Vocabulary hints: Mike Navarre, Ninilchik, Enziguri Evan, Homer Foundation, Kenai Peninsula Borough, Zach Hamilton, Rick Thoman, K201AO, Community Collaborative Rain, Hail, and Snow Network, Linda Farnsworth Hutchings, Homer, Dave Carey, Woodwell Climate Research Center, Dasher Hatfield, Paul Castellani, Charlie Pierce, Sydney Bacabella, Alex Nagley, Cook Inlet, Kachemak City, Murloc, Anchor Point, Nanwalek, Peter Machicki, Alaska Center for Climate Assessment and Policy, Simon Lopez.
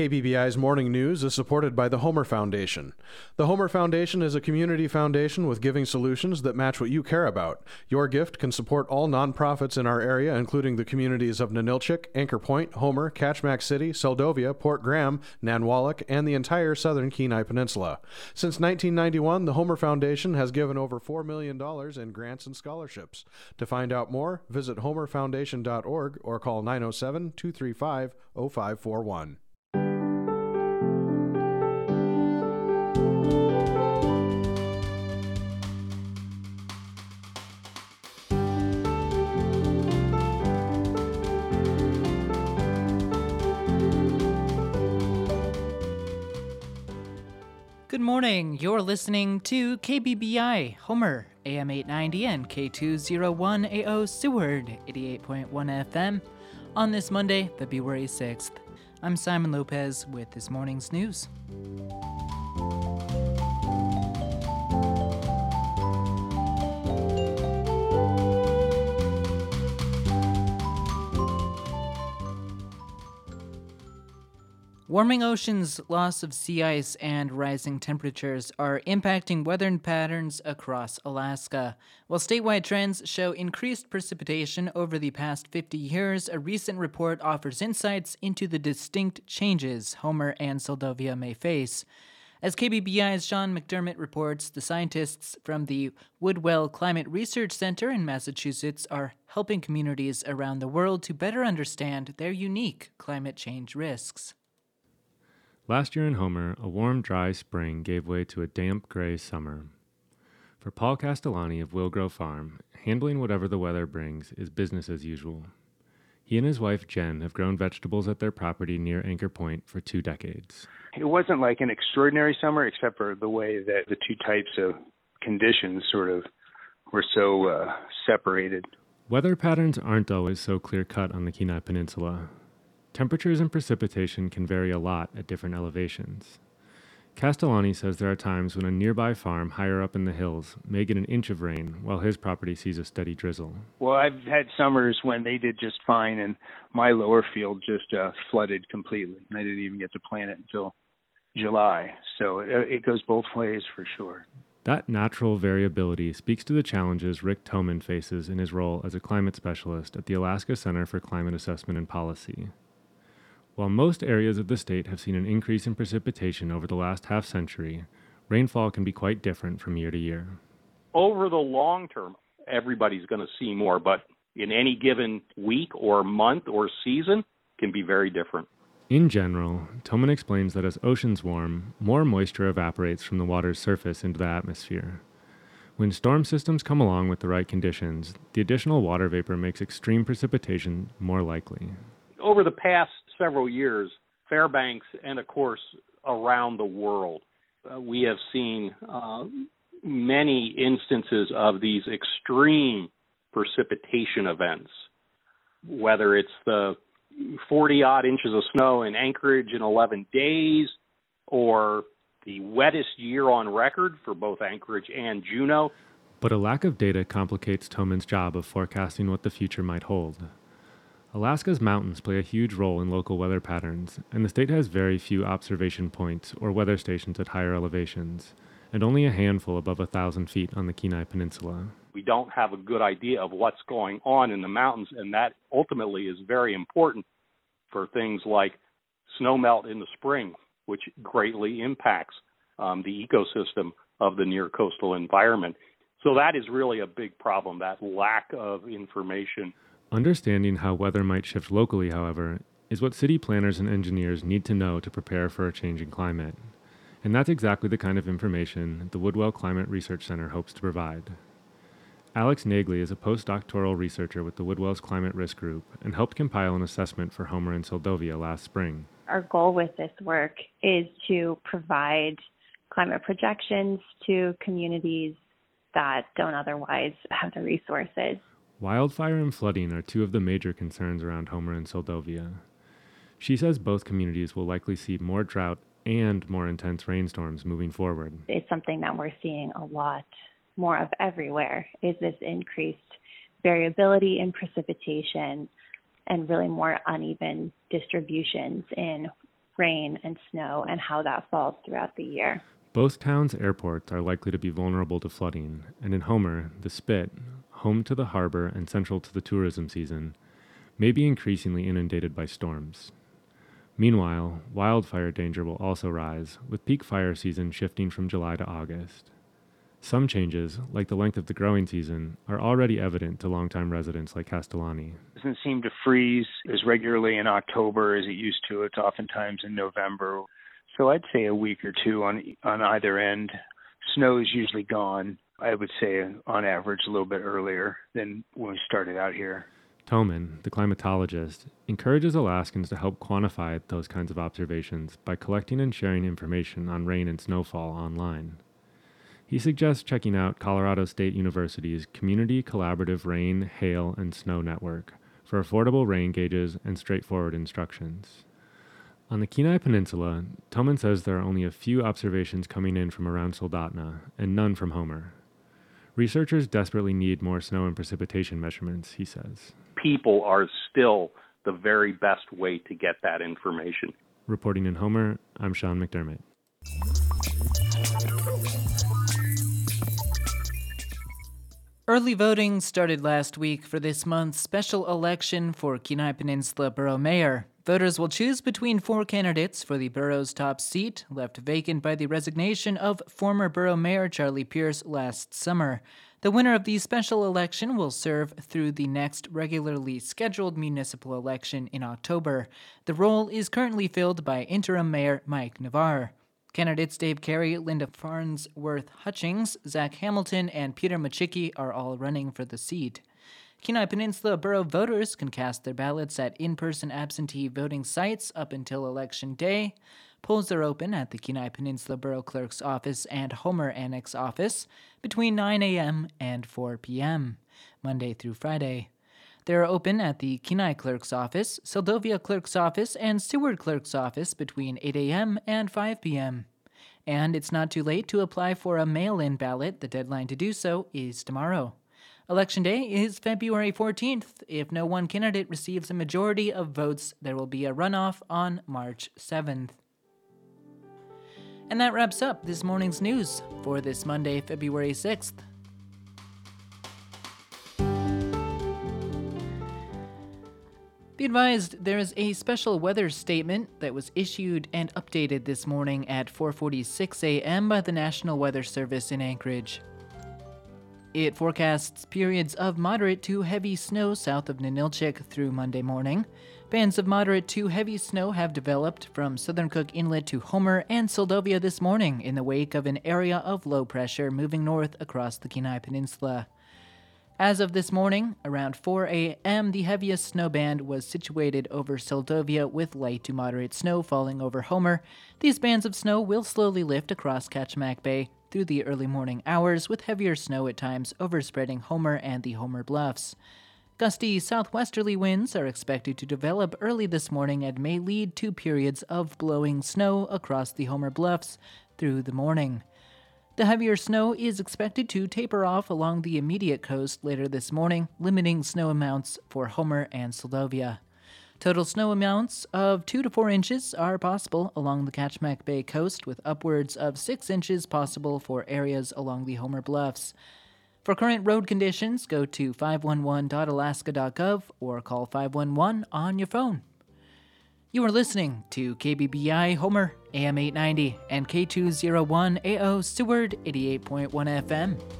KBBI's Morning News is supported by the Homer Foundation. The Homer Foundation is a community foundation with giving solutions that match what you care about. Your gift can support all nonprofits in our area, including the communities of Ninilchik, Anchor Point, Homer, Kachemak City, Seldovia, Port Graham, Nanwalek, and the entire southern Kenai Peninsula. Since 1991, the Homer Foundation has given over $4 million in grants and scholarships. To find out more, visit homerfoundation.org or call 907-235-0541. Good morning. You're listening to KBBI, Homer, AM 890 and K201AO Seward, 88.1 FM, on this Monday, February 6th. I'm Simon Lopez with this morning's news. Warming oceans, loss of sea ice, and rising temperatures are impacting weather patterns across Alaska. While statewide trends show increased precipitation over the past 50 years, a recent report offers insights into the distinct changes Homer and Seldovia may face. As KBBI's Sean McDermott reports, the scientists from the Woodwell Climate Research Center in Massachusetts are helping communities around the world to better understand their unique climate change risks. Last year in Homer, a warm, dry spring gave way to a damp, gray summer. For Paul Castellani of Will Grow Farm, handling whatever the weather brings is business as usual. He and his wife, Jen, have grown vegetables at their property near Anchor Point for 2 decades. It wasn't like an extraordinary summer, except for the way that the two types of conditions sort of were so separated. Weather patterns aren't always so clear-cut on the Kenai Peninsula. Temperatures and precipitation can vary a lot at different elevations. Castellani says there are times when a nearby farm higher up in the hills may get an inch of rain while his property sees a steady drizzle. Well, I've had summers when they did just fine and my lower field just flooded completely. And I didn't even get to plant it until July. So it goes both ways for sure. That natural variability speaks to the challenges Rick Thoman faces in his role as a climate specialist at the Alaska Center for Climate Assessment and Policy. While most areas of the state have seen an increase in precipitation over the last half century, rainfall can be quite different from year to year. Over the long term, everybody's going to see more, but in any given week or month or season can be very different. In general, Thoman explains that as oceans warm, more moisture evaporates from the water's surface into the atmosphere. When storm systems come along with the right conditions, the additional water vapor makes extreme precipitation more likely. Over the past several years, Fairbanks and, of course, around the world, we have seen many instances of these extreme precipitation events, whether it's the 40-odd inches of snow in Anchorage in 11 days or the wettest year on record for both Anchorage and Juneau. But a lack of data complicates Thoman's job of forecasting what the future might hold. Alaska's mountains play a huge role in local weather patterns, and the state has very few observation points or weather stations at higher elevations, and only a handful above 1,000 feet on the Kenai Peninsula. We don't have a good idea of what's going on in the mountains, and that ultimately is very important for things like snowmelt in the spring, which greatly impacts the ecosystem of the near coastal environment. So that is really a big problem, that lack of information. Understanding how weather might shift locally, however, is what city planners and engineers need to know to prepare for a changing climate. And that's exactly the kind of information the Woodwell Climate Research Center hopes to provide. Alex Nagley is a postdoctoral researcher with the Woodwell's Climate Risk Group and helped compile an assessment for Homer and Seldovia last spring. Our goal with this work is to provide climate projections to communities that don't otherwise have the resources. Wildfire and flooding are two of the major concerns around Homer and Seldovia. She says both communities will likely see more drought and more intense rainstorms moving forward. It's something that we're seeing a lot more of everywhere, is this increased variability in precipitation and really more uneven distributions in rain and snow and how that falls throughout the year. Both towns' airports are likely to be vulnerable to flooding, and in Homer, the Spit, home to the harbor and central to the tourism season, may be increasingly inundated by storms. Meanwhile, wildfire danger will also rise, with peak fire season shifting from July to August. Some changes, like the length of the growing season, are already evident to longtime residents like Castellani. It doesn't seem to freeze as regularly in October as it used to. It's oftentimes in November. So I'd say a week or two on either end. Snow is usually gone, I would say, on average, a little bit earlier than when we started out here. Thoman, the climatologist, encourages Alaskans to help quantify those kinds of observations by collecting and sharing information on rain and snowfall online. He suggests checking out Colorado State University's Community Collaborative Rain, Hail, and Snow Network for affordable rain gauges and straightforward instructions. On the Kenai Peninsula, Thoman says there are only a few observations coming in from around Soldotna and none from Homer. Researchers desperately need more snow and precipitation measurements, he says. People are still the very best way to get that information. Reporting in Homer, I'm Sean McDermott. Early voting started last week for this month's special election for Kenai Peninsula Borough Mayor. Voters will choose between four candidates for the borough's top seat, left vacant by the resignation of former borough mayor Charlie Pierce last summer. The winner of the special election will serve through the next regularly scheduled municipal election in October. The role is currently filled by interim mayor Mike Navarre. Candidates Dave Carey, Linda Farnsworth Hutchings, Zach Hamilton, and Peter Machicki are all running for the seat. Kenai Peninsula Borough voters can cast their ballots at in-person absentee voting sites up until Election Day. Polls are open at the Kenai Peninsula Borough Clerk's Office and Homer Annex Office between 9 a.m. and 4 p.m., Monday through Friday. They are open at the Kenai Clerk's Office, Seldovia Clerk's Office, and Seward Clerk's Office between 8 a.m. and 5 p.m. And it's not too late to apply for a mail-in ballot. The deadline to do so is tomorrow. Election Day is February 14th. If no one candidate receives a majority of votes, there will be a runoff on March 7th. And that wraps up this morning's news for this Monday, February 6th. Be advised, there is a special weather statement that was issued and updated this morning at 4:46 a.m. by the National Weather Service in Anchorage. It forecasts periods of moderate to heavy snow south of Ninilchik through Monday morning. Bands of moderate to heavy snow have developed from southern Cook Inlet to Homer and Seldovia this morning in the wake of an area of low pressure moving north across the Kenai Peninsula. As of this morning, around 4 a.m., the heaviest snow band was situated over Seldovia with light to moderate snow falling over Homer. These bands of snow will slowly lift across Kachemak Bay through the early morning hours with heavier snow at times overspreading Homer and the Homer Bluffs. Gusty southwesterly winds are expected to develop early this morning and may lead to periods of blowing snow across the Homer Bluffs through the morning. The heavier snow is expected to taper off along the immediate coast later this morning, limiting snow amounts for Homer and Seldovia. Total snow amounts of 2 to 4 inches are possible along the Kachemak Bay coast, with upwards of 6 inches possible for areas along the Homer Bluffs. For current road conditions, go to 511.alaska.gov or call 511 on your phone. You are listening to KBBI Homer, AM 890, and K201AO Seward, 88.1 FM.